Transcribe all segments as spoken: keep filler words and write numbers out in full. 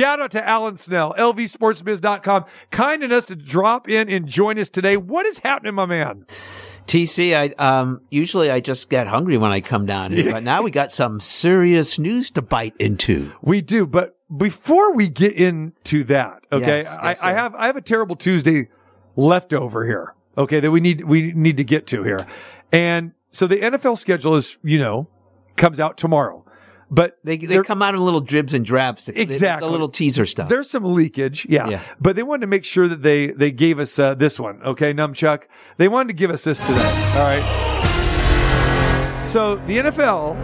Shout out to Alan Snell, L V sports biz dot com. Kind enough to drop in and join us today. What is happening, my man? T C, I um, usually I just get hungry when I come down here, but now we got some serious news to bite into. We do, but before we get into that, okay, yes, I, yes, I have I have a terrible Tuesday leftover here, okay, that we need we need to get to here, and so the N F L schedule is, you know, comes out tomorrow, but they they come out in little dribs and drabs, exactly, the little teaser stuff. There's some leakage, yeah, yeah, but they wanted to make sure that they they gave us uh, this one, okay, Numbchuck. They wanted to give us this today, all right. So the N F L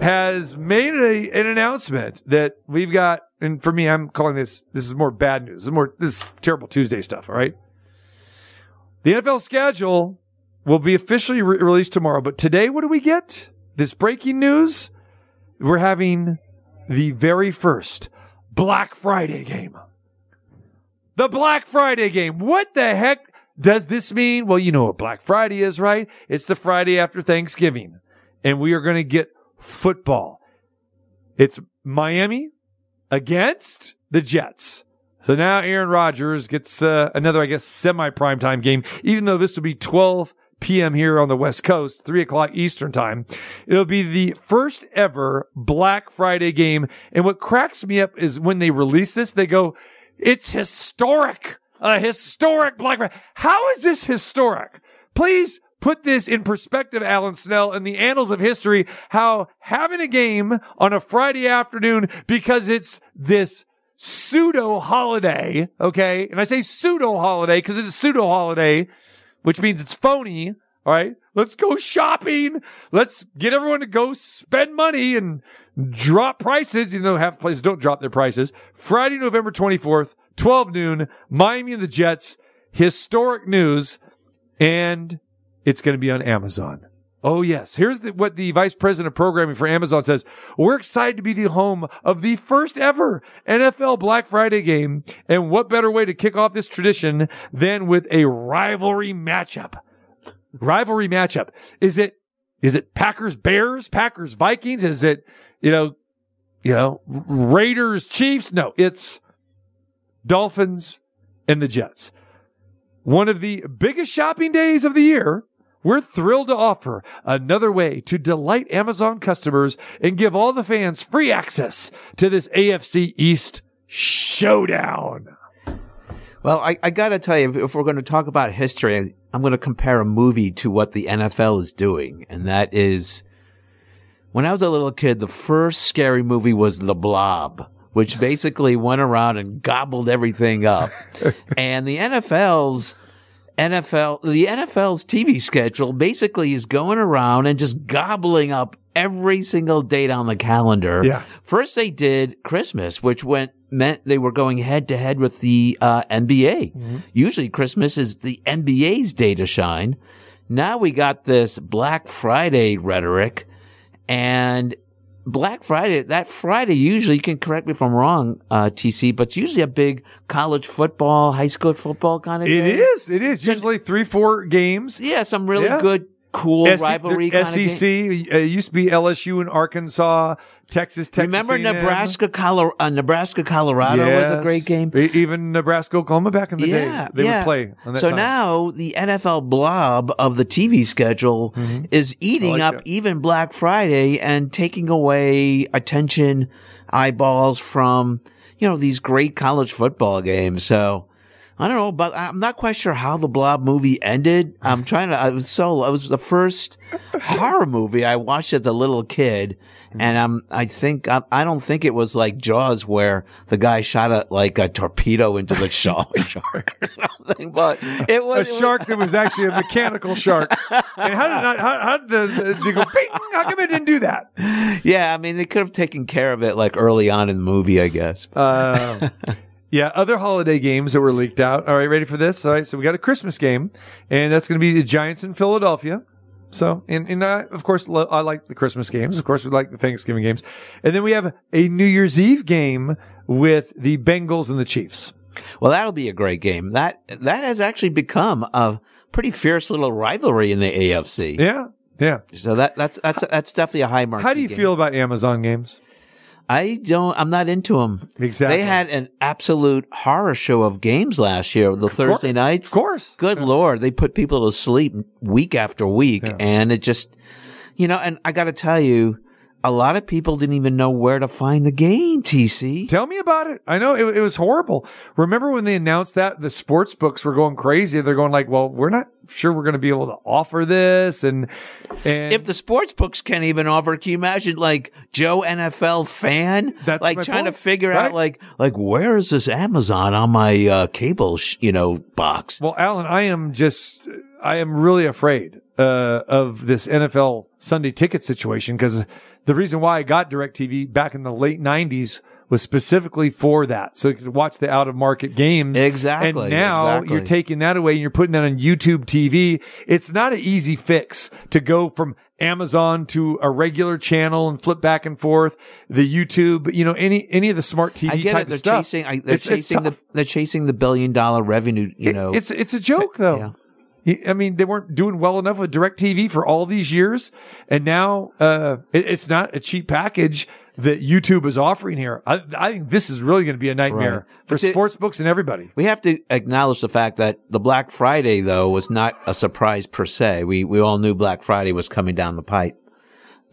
has made a, an announcement that we've got, and for me, I'm calling this this is more bad news. This is more this is terrible Tuesday stuff, all right. The N F L schedule will be officially re- released tomorrow, but today, what do we get? This breaking news, we're having the very first Black Friday game. The Black Friday game. What the heck does this mean? Well, you know what Black Friday is, right? It's the Friday after Thanksgiving, and we are going to get football. It's Miami against the Jets. So now Aaron Rodgers gets uh, another, I guess, semi-primetime game, even though this will be twelve p.m. here on the West Coast, three o'clock Eastern time. It'll be the first ever Black Friday game. And what cracks me up is when they release this, they go, it's historic, a historic Black Friday. How is this historic? Please put this in perspective, Alan Snell, in the annals of history, how having a game on a Friday afternoon because it's this pseudo holiday, okay? And I say pseudo holiday because it's a pseudo holiday, which means it's phony, all right? Let's go shopping. Let's get everyone to go spend money and drop prices, even though half places don't drop their prices. Friday, November twenty-fourth, twelve noon, Miami and the Jets, historic news, and it's going to be on Amazon. Oh, yes. Here's the, what the vice president of programming for Amazon says. We're excited to be the home of the first ever N F L Black Friday game. And what better way to kick off this tradition than with a rivalry matchup? Rivalry matchup. Is it, is it Packers Bears? Packers Vikings? Is it, you know, you know, Raiders Chiefs? No, it's Dolphins and the Jets. One of the biggest shopping days of the year. We're thrilled to offer another way to delight Amazon customers and give all the fans free access to this A F C East showdown. Well, I, I got to tell you, if, if we're going to talk about history, I'm going to compare a movie to what the N F L is doing. And that is, when I was a little kid, the first scary movie was The Blob, which basically went around and gobbled everything up. And the NFL's... NFL, the N F L's T V schedule basically is going around and just gobbling up every single date on the calendar. Yeah. First, they did Christmas, which went meant they were going head to head with the uh, N B A. Mm-hmm. Usually, Christmas is the N B A's day to shine. Now we got this Black Friday rhetoric, and Black Friday, that Friday usually, you can correct me if I'm wrong, uh, T C, but it's usually a big college football, high school football kind of game. It is. It is. Usually three, four games. Yeah, some really yeah. good, cool S- rivalry kind S E C, of S E C, it used to be L S U and Arkansas, Texas, Texas. Remember A and M. Nebraska, Colorado, uh, Nebraska, Colorado yes. was a great game. Even Nebraska, Oklahoma back in the yeah, day. They yeah. would play on that So time. Now the N F L blob of the T V schedule mm-hmm. is eating like up that. even Black Friday and taking away attention, eyeballs from, you know, these great college football games. So I don't know, but I'm not quite sure how the Blob movie ended. I'm trying to, I was so, it was the first horror movie I watched as a little kid. And I'm, I think, I, I don't think it was like Jaws where the guy shot a, like a torpedo into the shaw shark or something, but it was. A shark that was actually a mechanical shark. And how did I, how, how did the, the, they go, bing, how come it didn't do that? Yeah. I mean, they could have taken care of it like early on in the movie, I guess. Uh, Yeah, other holiday games that were leaked out. All right, ready for this? All right, so we got a Christmas game, and that's going to be the Giants in Philadelphia. So, and, and I, of course, lo- I like the Christmas games. Of course, we like the Thanksgiving games. And then we have a New Year's Eve game with the Bengals and the Chiefs. Well, that'll be a great game. That that has actually become a pretty fierce little rivalry in the A F C. Yeah, yeah. So that that's that's that's definitely a high market game. How do you feel about Amazon games? I don't, I'm not into them. Exactly. They had an absolute horror show of games last year, the of Thursday course. nights. Of course. Good yeah. Lord. They put people to sleep week after week. Yeah. And it just, you know, and I got to tell you, a lot of people didn't even know where to find the game, T C. Tell me about it. I know it, it was horrible. Remember when they announced that the sports books were going crazy? They're going like, well, we're not sure we're going to be able to offer this. And, and if the sports books can't even offer, can you imagine like Joe N F L fan? That's like trying point. to figure right. out like, like, where is this Amazon on my uh, cable, sh- you know, box? Well, Alan, I am just, I am really afraid uh, of this N F L Sunday ticket situation because the reason why I got DirecTV back in the late nineties was specifically for that. So you could watch the out-of-market games. Exactly. And now exactly. you're taking that away and you're putting that on YouTube T V. It's not an easy fix to go from Amazon to a regular channel and flip back and forth. The YouTube, you know, any any of the smart T V I get type it. They're of stuff. Chasing, I, they're, it's, chasing it's the, they're chasing the billion-dollar revenue, you know. It, it's, it's a joke, though. Yeah. I mean, they weren't doing well enough with DirecTV for all these years. And now, uh, it, it's not a cheap package that YouTube is offering here. I, I think this is really going to be a nightmare right. for sports books and everybody. We have to acknowledge the fact that the Black Friday, though, was not a surprise per se. We, we all knew Black Friday was coming down the pipe.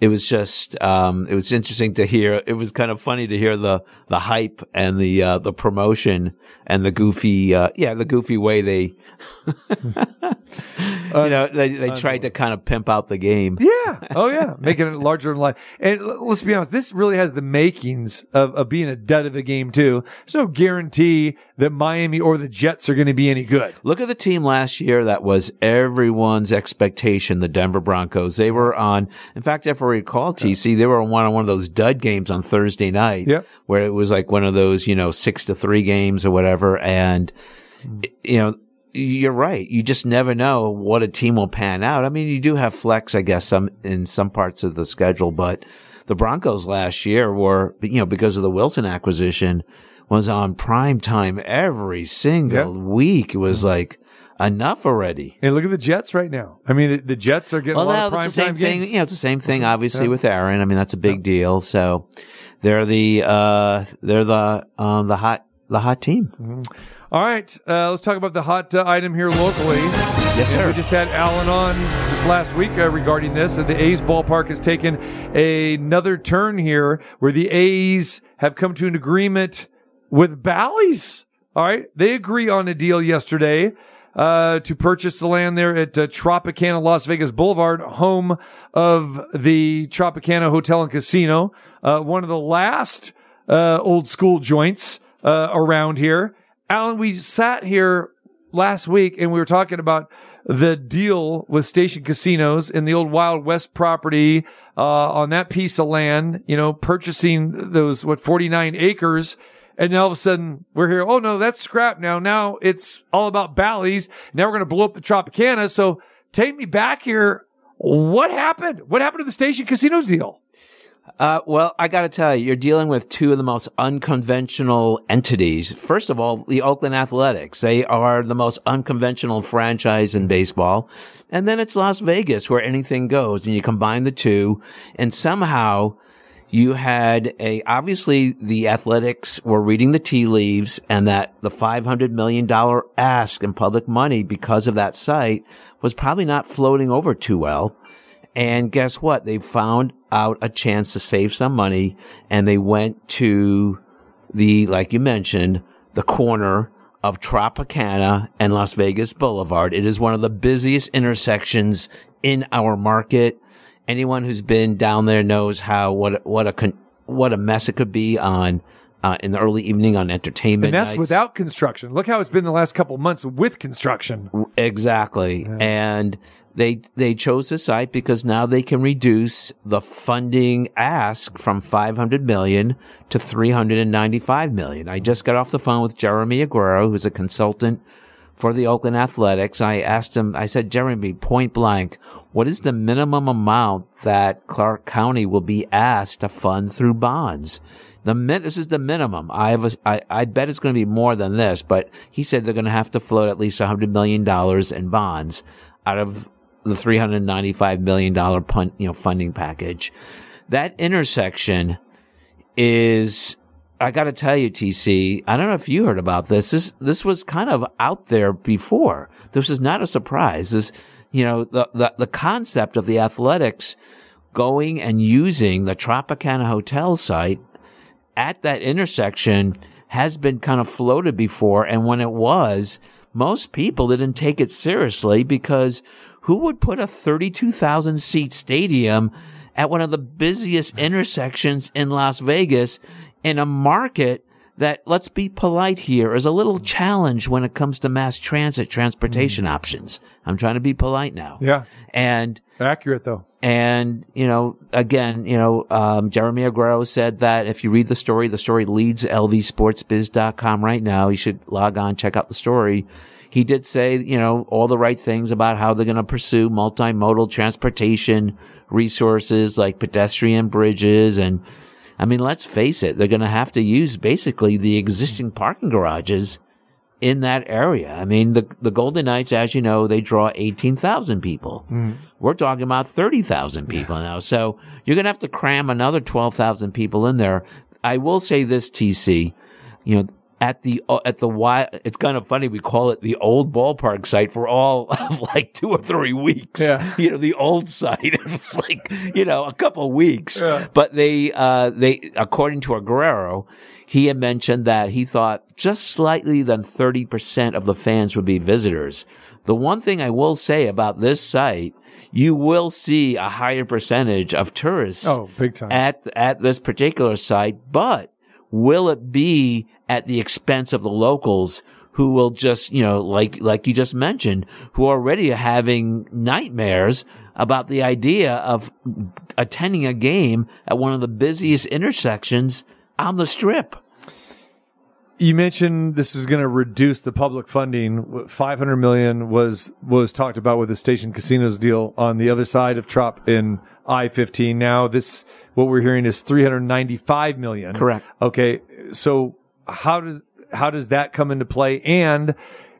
It was just, um, it was interesting to hear. It was kind of funny to hear the, the hype and the, uh, the promotion and the goofy, uh, yeah, the goofy way they, you know, they, they tried to kind of pimp out the game. Yeah. Oh, yeah. Making it larger than life. And let's be honest, this really has the makings of, of being a dud of a game, too. There's no guarantee that Miami or the Jets are going to be any good. Look at the team last year that was everyone's expectation, the Denver Broncos. They were on, in fact, if I recall, T C, they were on one, on one of those dud games on Thursday night yep. where it was like one of those, you know, six to three games or whatever. And, you know, you're right. You just never know what a team will pan out. I mean, you do have flex, I guess, some in some parts of the schedule, but the Broncos last year were, you know, because of the Wilson acquisition, was on prime time every single yep. week. It was like enough already. And look at the Jets right now. I mean, the, the Jets are getting well, a lot no, of prime time games. Thing, you know, it's the same thing, obviously, yeah. with Aaron. I mean, that's a big yeah. deal. So they're the uh, they're the um, the hot the hot team. Mm-hmm. All right, uh, let's talk about the hot uh, item here locally. Yes, sir. And we just had Alan on just last week uh, regarding this. And the A's ballpark has taken a, another turn here, where the A's have come to an agreement with Bally's. All right. They agree on a deal yesterday, uh, to purchase the land there at uh, Tropicana, Las Vegas Boulevard, home of the Tropicana Hotel and Casino. Uh, one of the last, uh, old school joints, uh, around here. Alan, we sat here last week and we were talking about the deal with Station Casinos and the old Wild West property, uh, on that piece of land, you know, purchasing those, what, forty-nine acres. And then all of a sudden, we're here, oh, no, that's scrap now. Now it's all about Bally's. Now we're going to blow up the Tropicana. So take me back here. What happened? What happened to the Station Casinos deal? Uh, well, I got to tell you, you're dealing with two of the most unconventional entities. First of all, the Oakland Athletics. They are the most unconventional franchise in baseball. And then it's Las Vegas, where anything goes. And you combine the two, and somehow you had a, obviously the Athletics were reading the tea leaves, and that the five hundred million dollars ask in public money because of that site was probably not floating over too well. And guess what? They found out a chance to save some money, and they went to the, like you mentioned, the corner of Tropicana and Las Vegas Boulevard. It is one of the busiest intersections in our market. Anyone who's been down there knows how what what a what a mess it could be on uh, in the early evening on entertainment. And that's nights. Without construction. Look how it's been the last couple of months with construction. Exactly, yeah. And they they chose the site because now they can reduce the funding ask from five hundred million dollars to three hundred ninety-five million dollars. I just got off the phone with Jeremy Aguero, who's a consultant for the Oakland Athletics. I asked him, I said, Jeremy, point blank, what is the minimum amount that Clark County will be asked to fund through bonds? The min- This is the minimum. I, have a, I, I bet it's going to be more than this, but he said they're going to have to float at least one hundred million dollars in bonds out of the three hundred ninety-five million dollars pun- you know, funding package. That intersection is, I got to tell you, T C, I don't know if you heard about this. This this was kind of out there before. This is not a surprise. This, you know, the, the, the concept of the Athletics going and using the Tropicana hotel site at that intersection has been kind of floated before. And when it was, most people didn't take it seriously because who would put a thirty-two thousand seat stadium at one of the busiest intersections in Las Vegas in a market that, let's be polite here, is a little challenged when it comes to mass transit transportation mm-hmm. options. I'm trying to be polite now. Yeah. And accurate though. And, you know, again, you know, um, Jeremy Aguero said that if you read the story, the story leads L V sports biz dot com right now. You should log on, check out the story. He did say, you know, all the right things about how they're going to pursue multimodal transportation resources like pedestrian bridges. And I mean, let's face it, they're going to have to use basically the existing parking garages in that area. I mean, the the Golden Knights, as you know, they draw eighteen thousand people. Mm. We're talking about thirty thousand people now. So you're going to have to cram another twelve thousand people in there. I will say this, T C, you know, At the, at the, it's kind of funny. We call it the old ballpark site for all of like two or three weeks. Yeah. You know, the old site. It was like, you know, a couple of weeks. Yeah. But they, uh, they, according to Aguero, he had mentioned that he thought just slightly than thirty percent of the fans would be visitors. The one thing I will say about this site, you will see a higher percentage of tourists. Oh, big time. At, at this particular site, but will it be at the expense of the locals who will just, you know, like, like you just mentioned, who are already having nightmares about the idea of attending a game at one of the busiest intersections on the Strip? You mentioned this is going to reduce the public funding. five hundred million dollars was, was talked about with the Station Casinos deal on the other side of Trop in I fifteen. Now this, what we're hearing is three hundred ninety-five million dollars. Correct. Okay. So, How does how does that come into play? And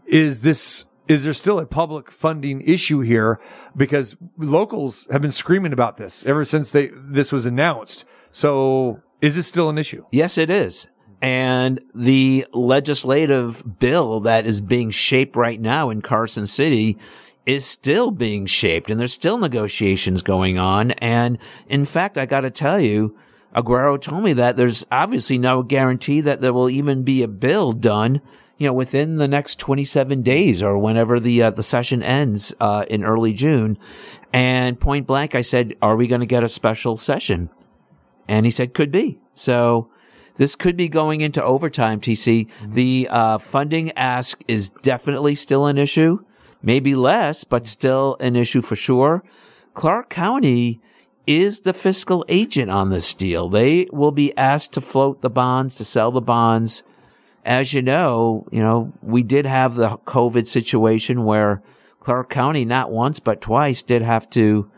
is this is there still a public funding issue here? Because locals have been screaming about this ever since they this was announced. So is this still an issue? Yes, it is. And the legislative bill that is being shaped right now in Carson City is still being shaped, and there's still negotiations going on. And in fact, I got to tell you, Aguero told me that there's obviously no guarantee that there will even be a bill done, you know, within the next twenty-seven days or whenever the, uh, the session ends, uh, in early June. And point blank, I said, are we going to get a special session? And he said, could be. So this could be going into overtime, T C. Mm-hmm. The, uh, funding ask is definitely still an issue, maybe less, but still an issue for sure. Clark County is the fiscal agent on this deal. They will be asked to float the bonds, to sell the bonds. As you know, you know, we did have the COVID situation where Clark County not once but twice did have to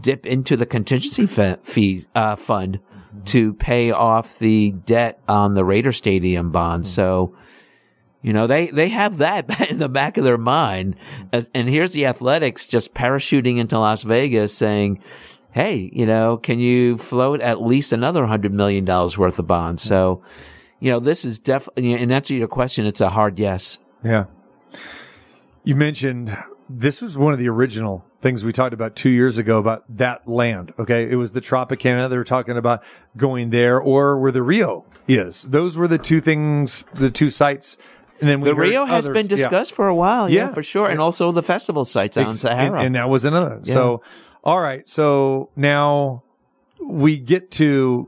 dip into the contingency fee uh, fund to pay off the debt on the Raider Stadium bond. So, you know, they, they have that in the back of their mind. As, and here's the Athletics just parachuting into Las Vegas saying, hey, you know, can you float at least another one hundred million dollars worth of bonds? So, you know, this is definitely, in answer to your question, it's a hard yes. Yeah. You mentioned this was one of the original things we talked about two years ago about that land, okay? It was the Tropicana. They were talking about going there or where the Rio is. Those were the two things, the two sites. And then we the Rio has others. been discussed yeah. for a while, yeah, yeah for sure. Yeah. And also the festival sites on Ex- Sahara. And, and that was another. Yeah. So, all right, so now we get to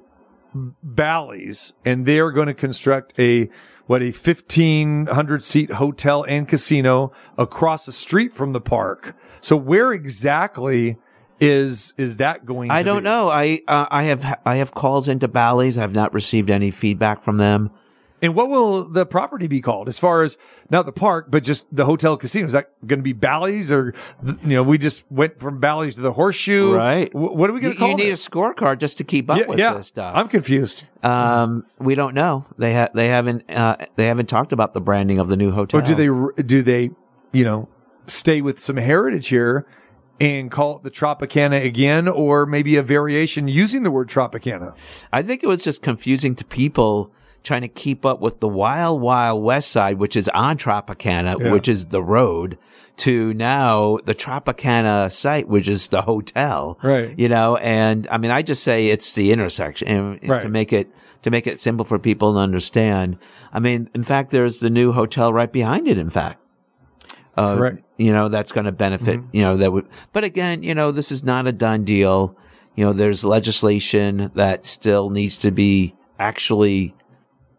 Bally's, and they're going to construct a, what, a fifteen hundred seat hotel and casino across the street from the park. So where exactly is is that going to be? I don't know. I uh, I have I have calls into Bally's. I have not received any feedback from them. And what will the property be called as far as not the park, but just the hotel casino? Is that going to be Bally's or, you know, we just went from Bally's to the Horseshoe? Right. W- what are we going to call it? You need this? a scorecard just to keep up yeah, with yeah. this stuff. I'm confused. Um, we don't know. They ha- they haven't, uh, they haven't talked about the branding of the new hotel. Or do they, do they, you know, stay with some heritage here and call it the Tropicana again, or maybe a variation using the word Tropicana? I think it was just confusing to people trying to keep up with the Wild Wild West Side, which is on Tropicana, yeah. which is the road, to now the Tropicana site, which is the hotel. Right. You know, and I mean, I just say it's the intersection and right. to make it, to make it simple for people to understand. I mean, in fact, there's the new hotel right behind it, in fact. Uh, Correct. You know, that's going to benefit, mm-hmm. you know, that would, but again, you know, this is not a done deal. You know, there's legislation that still needs to be actually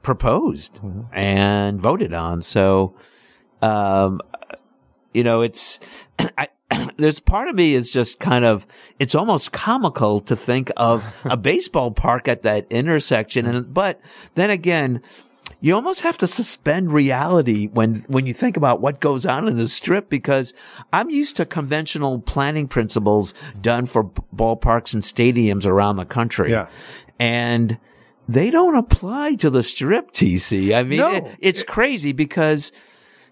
proposed mm-hmm. and voted on. So, um, you know, it's, I, there's part of me is just kind of, it's almost comical to think of a baseball park at that intersection. And, but then again, you almost have to suspend reality when, when you think about what goes on in the strip, because I'm used to conventional planning principles done for b- ballparks and stadiums around the country. Yeah. And they don't apply to the strip, T C. I mean, no. it, it's crazy because,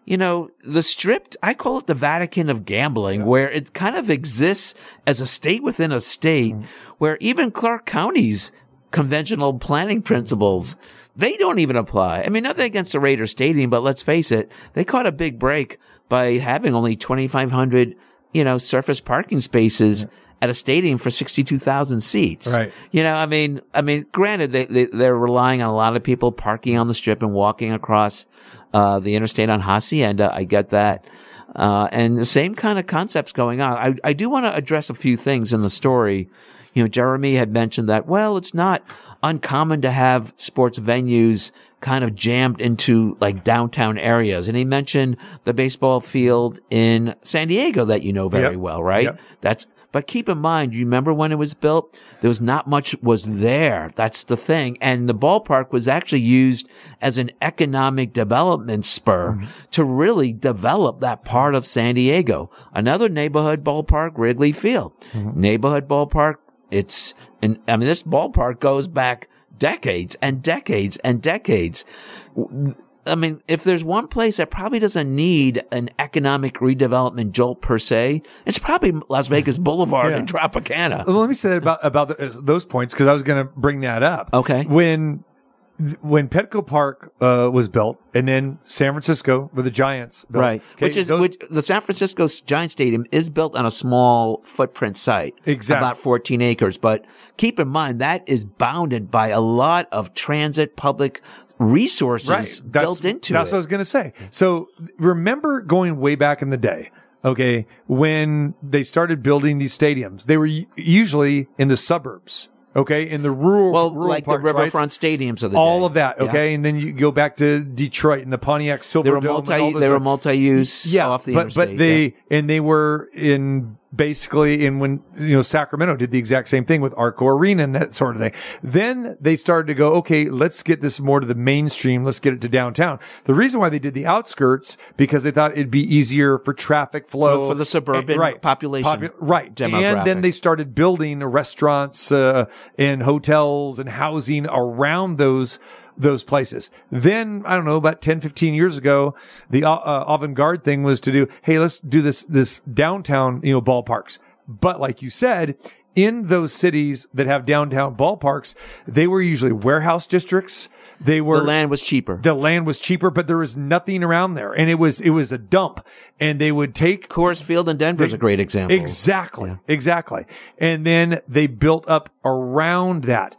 you know, the strip, I call it the Vatican of gambling, yeah. where it kind of exists as a state within a state, mm-hmm. where even Clark County's conventional planning principles, they don't even apply. I mean, nothing against the Raiders Stadium, but let's face it, they caught a big break by having only twenty-five hundred, you know, surface parking spaces yeah. at a stadium for sixty-two thousand seats. Right. You know, I mean, I mean, granted, they, they, they're relying on a lot of people parking on the strip and walking across uh, the interstate on Hacienda. I get that. Uh, and the same kind of concepts going on. I, I do want to address a few things in the story. You know, Jeremy had mentioned that, well, it's not uncommon to have sports venues kind of jammed into like downtown areas. And he mentioned the baseball field in San Diego that you know very yep. well, right? Yep. That's, but keep in mind, you remember when it was built, there was not much was there. That's the thing. And the ballpark was actually used as an economic development spur mm-hmm. to really develop that part of San Diego. Another neighborhood ballpark, Wrigley Field. Mm-hmm. Neighborhood ballpark. It's, and I mean, this ballpark goes back decades and decades and decades. I mean, if there's one place that probably doesn't need an economic redevelopment jolt per se, it's probably Las Vegas Boulevard yeah. and Tropicana. Well, let me say that about, about the, those points, because I was going to bring that up. Okay. When, when Petco Park, uh, was built, and then San Francisco with the Giants built. Right. Okay, which is, those, which the San Francisco Giants Stadium is built on a small footprint site. Exactly. About fourteen acres. But keep in mind, that is bounded by a lot of transit public resources right. built that's, into that's it. That's what I was going to say. So remember going way back in the day. Okay. When they started building these stadiums, they were usually in the suburbs. Okay, in the rural, well, rural like parts, the riverfront right? stadiums of the all day. Of that. Okay, yeah. And then you go back to Detroit and the Pontiac Silverdome. They were multi, all they were multi-use yeah, off the but, interstate. But they yeah. and they were in basically in when you know Sacramento did the exact same thing with Arco Arena and that sort of thing. Then they started to go, okay, let's get this more to the mainstream. Let's get it to downtown. The reason why they did the outskirts because they thought it'd be easier for traffic flow so for the suburban and, right, population, popu- right? And then they started building restaurants. Uh, And hotels and housing around those those places. Then, I don't know, about ten, fifteen years ago, the uh, avant-garde thing was to do, hey, let's do this this downtown, you know, ballparks. But like you said, in those cities that have downtown ballparks, they were usually warehouse districts. They were, the land was cheaper. The land was cheaper, but there was nothing around there. And it was, it was a dump. And they would take Coors Field in Denver is a great example. Exactly. Yeah. Exactly. And then they built up around that.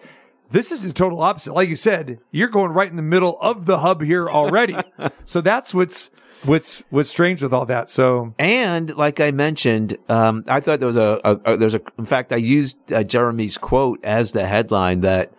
This is the total opposite. Like you said, you're going right in the middle of the hub here already. So that's what's, what's, what's strange with all that. So, and like I mentioned, um, I thought there was a, a, a there's a, in fact, I used uh, Jeremy's quote as the headline that,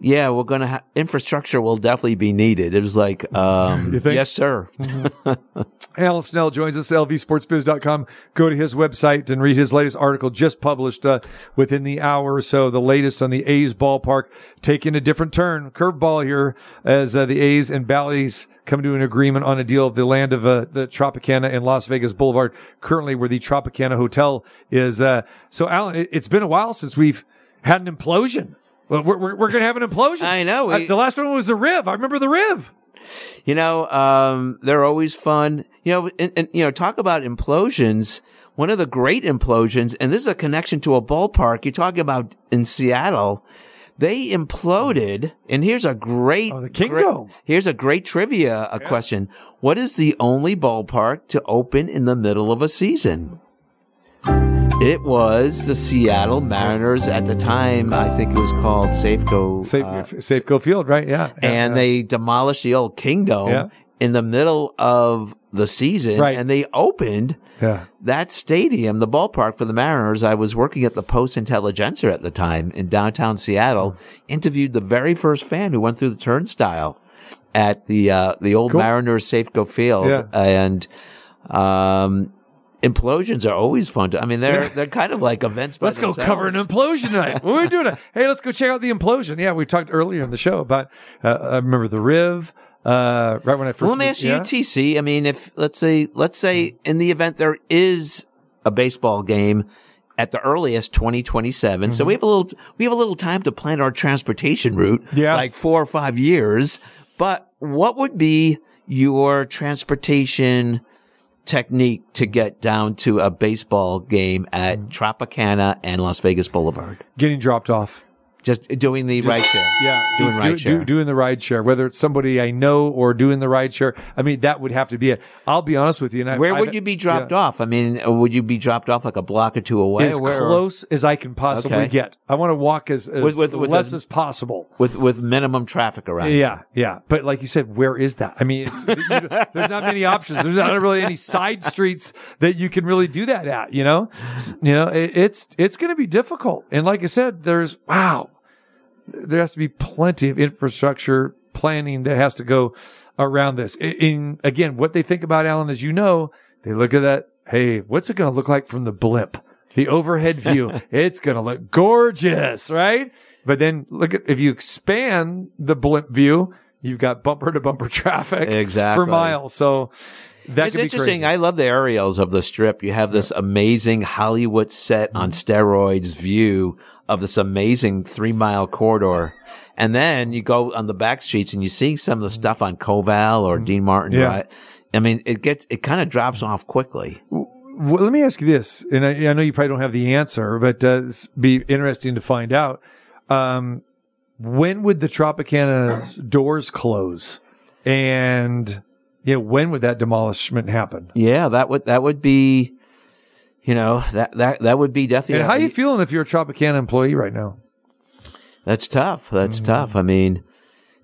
yeah, we're going to ha- infrastructure will definitely be needed. It was like, um, you think? Yes, sir. Mm-hmm. Alan Snell joins us, L V sports biz dot com. Go to his website and read his latest article just published uh, within the hour or so. The latest on the A's ballpark taking a different turn. Curveball here as uh, the A's and Bally's come to an agreement on a deal of the land of uh, the Tropicana and Las Vegas Boulevard, currently where the Tropicana Hotel is. Uh, so, Alan, it- it's been a while since we've had an implosion. Well, we're we're, we're going to have an implosion. I know. We, uh, the last one was the Riv. I remember the Riv. You know, um, they're always fun. You know, and, and you know, talk about implosions. one of the great implosions, and this is a connection to a ballpark. You're talking about in Seattle. They imploded, and here's a great oh, the Kingdome. Great, here's a great trivia a yeah. question. What is the only ballpark to open in the middle of a season? It was the Seattle Mariners at the time. I think it was called Safeco Safe, uh, Safeco Field, right? Yeah, yeah and yeah. They demolished the old Kingdome yeah. in the middle of the season, right. and they opened yeah. that stadium, the ballpark for the Mariners. I was working at the Post-Intelligencer at the time in downtown Seattle. Interviewed the very first fan who went through the turnstile at the uh, the old cool. Mariners Safeco Field, yeah. and. Um, Implosions are always fun. To, I mean, they're they're kind of like events. By let's themselves. Go cover an implosion tonight. What are we doing? Tonight? Hey, let's go check out the implosion. Yeah, we talked earlier in the show about. Uh, I remember the Riv. Uh, right when I first. Well, let me ask you, yeah. T C. I mean, if let's say let's say in the event there is a baseball game at the earliest twenty twenty-seven, mm-hmm. so we have a little we have a little time to plan our transportation route. Yeah, like four or five years. But what would be your transportation technique to get down to a baseball game at Tropicana and Las Vegas Boulevard? Getting dropped off. Just doing the Just, ride share. Yeah. Doing do, ride do, share. Do, doing the ride share, whether it's somebody I know or doing the ride share. I mean, that would have to be it. I'll be honest with you. And I, where would I've, you be dropped yeah. off? I mean, would you be dropped off like a block or two away? As where, close or? As I can possibly okay. get. I want to walk as, as with, with, with less a, as possible. With with minimum traffic around. Yeah, yeah. But like you said, where is that? I mean, it's, you, there's not many options. There's not really any side streets that you can really do that at, you know? You know, it, it's, it's going to be difficult. And like I said, there's, wow. There has to be plenty of infrastructure planning that has to go around this. In, in again, what they think about, Alan, as you know, they look at that. Hey, what's it going to look like from the blimp? The overhead view. It's going to look gorgeous, right? But then look at if you expand the blimp view, you've got bumper to bumper traffic exactly. for miles. So that it's could be interesting. Crazy. I love the aerials of the strip. You have this yeah. amazing Hollywood set on steroids view of this amazing three-mile corridor. And then you go on the back streets and you see some of the stuff on Koval or Dean Martin. Yeah. Right? I mean, it gets it kind of drops off quickly. Well, let me ask you this, and I, I know you probably don't have the answer, but uh, it's be interesting to find out. Um, when would the Tropicana's doors close? And yeah, when would that demolishment happen? Yeah, that would that would be... You know, that, that, that would be definitely. And how are you feeling if you're a Tropicana employee right now? That's tough. That's mm-hmm. tough. I mean,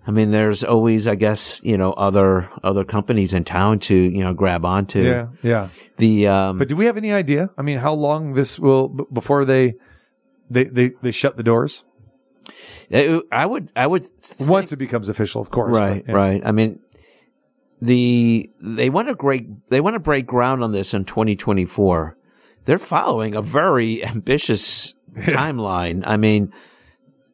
I mean, there's always, I guess, you know, other, other companies in town to, you know, grab onto. Yeah. Yeah. The, um, but do we have any idea? I mean, how long this will, b- before they, they, they, they shut the doors? It, I would, I would. Think, once it becomes official, of course. Right. But, yeah. Right. I mean, the, they want to break, they want to break ground on this in twenty twenty-four. They're following a very ambitious timeline. I mean,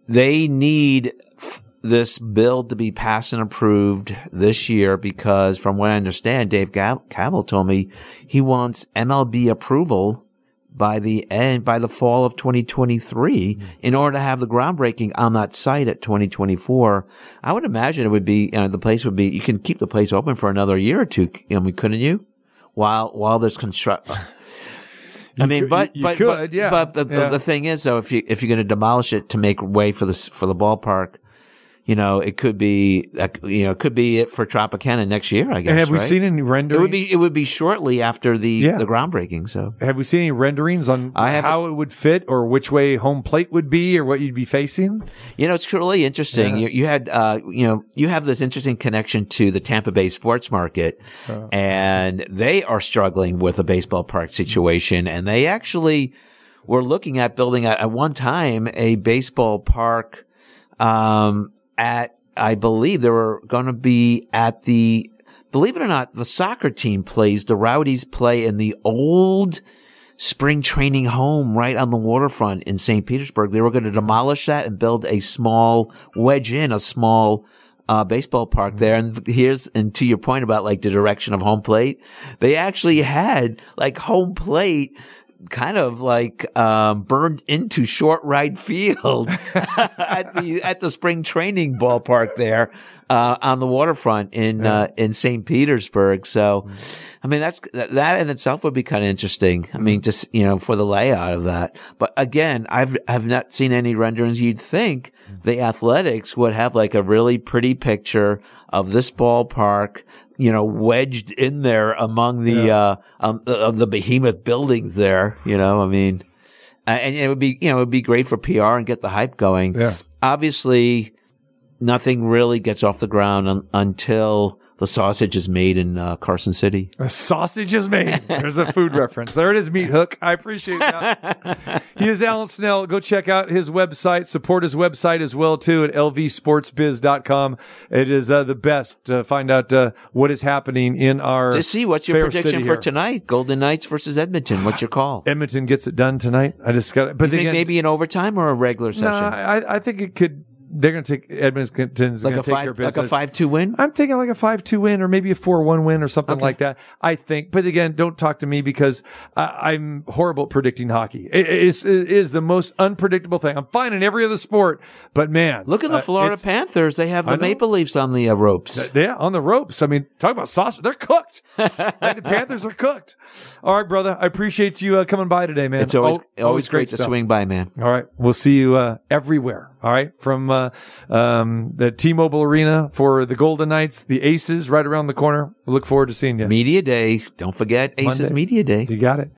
they need f- this bill to be passed and approved this year because, from what I understand, Dave Gav- Cavill told me he wants M L B approval by the end, by the fall of twenty twenty-three, mm-hmm. in order to have the groundbreaking on that site at twenty twenty-four. I would imagine it would be, you know, the place would be, you can keep the place open for another year or two, I mean, couldn't you? While, while there's construction. I mean, could, but, but, could, but, yeah. but the, yeah. the, the thing is, though, if you, if you're going to demolish it to make way for the, for the ballpark, you know, it could be, you know, it could be it for Tropicana next year, I guess. And have right? we seen any rendering? It would be, it would be shortly after the, yeah. the groundbreaking. So have we seen any renderings on how it would fit or which way home plate would be or what you'd be facing? You know, it's really interesting. Yeah. You, you had, uh, you know, you have this interesting connection to the Tampa Bay sports market, oh. and they are struggling with a baseball park situation. And they actually were looking at building at, at one time a baseball park, um, at, I believe they were going to be at the, believe it or not, the soccer team plays, the Rowdies play in the old spring training home right on the waterfront in Saint Petersburg. They were going to demolish that and build a small wedge in, a small uh, baseball park there. And here's, and to your point about like the direction of home plate, they actually had like home plate kind of like um, burned into short right field at the at the spring training ballpark there uh, on the waterfront in yeah. uh, in Saint Petersburg. So I mean, that's, that in itself would be kind of interesting. I mean, just, you know, for the layout of that. But again, I've, I've not seen any renderings. You'd think the Athletics would have like a really pretty picture of this ballpark, you know, wedged in there among the, yeah. uh, um, of the behemoth buildings there, you know, I mean, and it would be, you know, it would be great for P R and get the hype going. Yeah. Obviously, nothing really gets off the ground un- until the sausage is made in uh, Carson City. The sausage is made. There's a food reference. There it is, Meat Hook. I appreciate that. He is Alan Snell. Go check out his website. Support his website as well, too, at L V sports biz dot com. It is uh, the best to find out uh, what is happening in our To see what's your prediction for here. Tonight, Golden Knights versus Edmonton. What's your call? Edmonton gets it done tonight. I just got it. But you think again, maybe an overtime or a regular session? Nah, I, I think it could. They're going to take Edmonton's like going to take five, your business. Like a five two win? I'm thinking like a five two win or maybe a four one win or something okay. like that, I think. But again, don't talk to me because I, I'm horrible at predicting hockey. It, it, is, it is the most unpredictable thing. I'm fine in every other sport, but man. Look at the uh, Florida Panthers. They have the Maple Leafs on the uh, ropes. Yeah, on the ropes. I mean, talk about sausage. They're cooked. Like the Panthers are cooked. All right, brother. I appreciate you uh, coming by today, man. It's always, oh, always great, great to swing by, man. All right. We'll see you uh, everywhere. All right. From, uh, um, the T-Mobile Arena for the Golden Knights, the Aces right around the corner. We look forward to seeing you. Media Day. Don't forget Aces Monday. Media Day. You got it.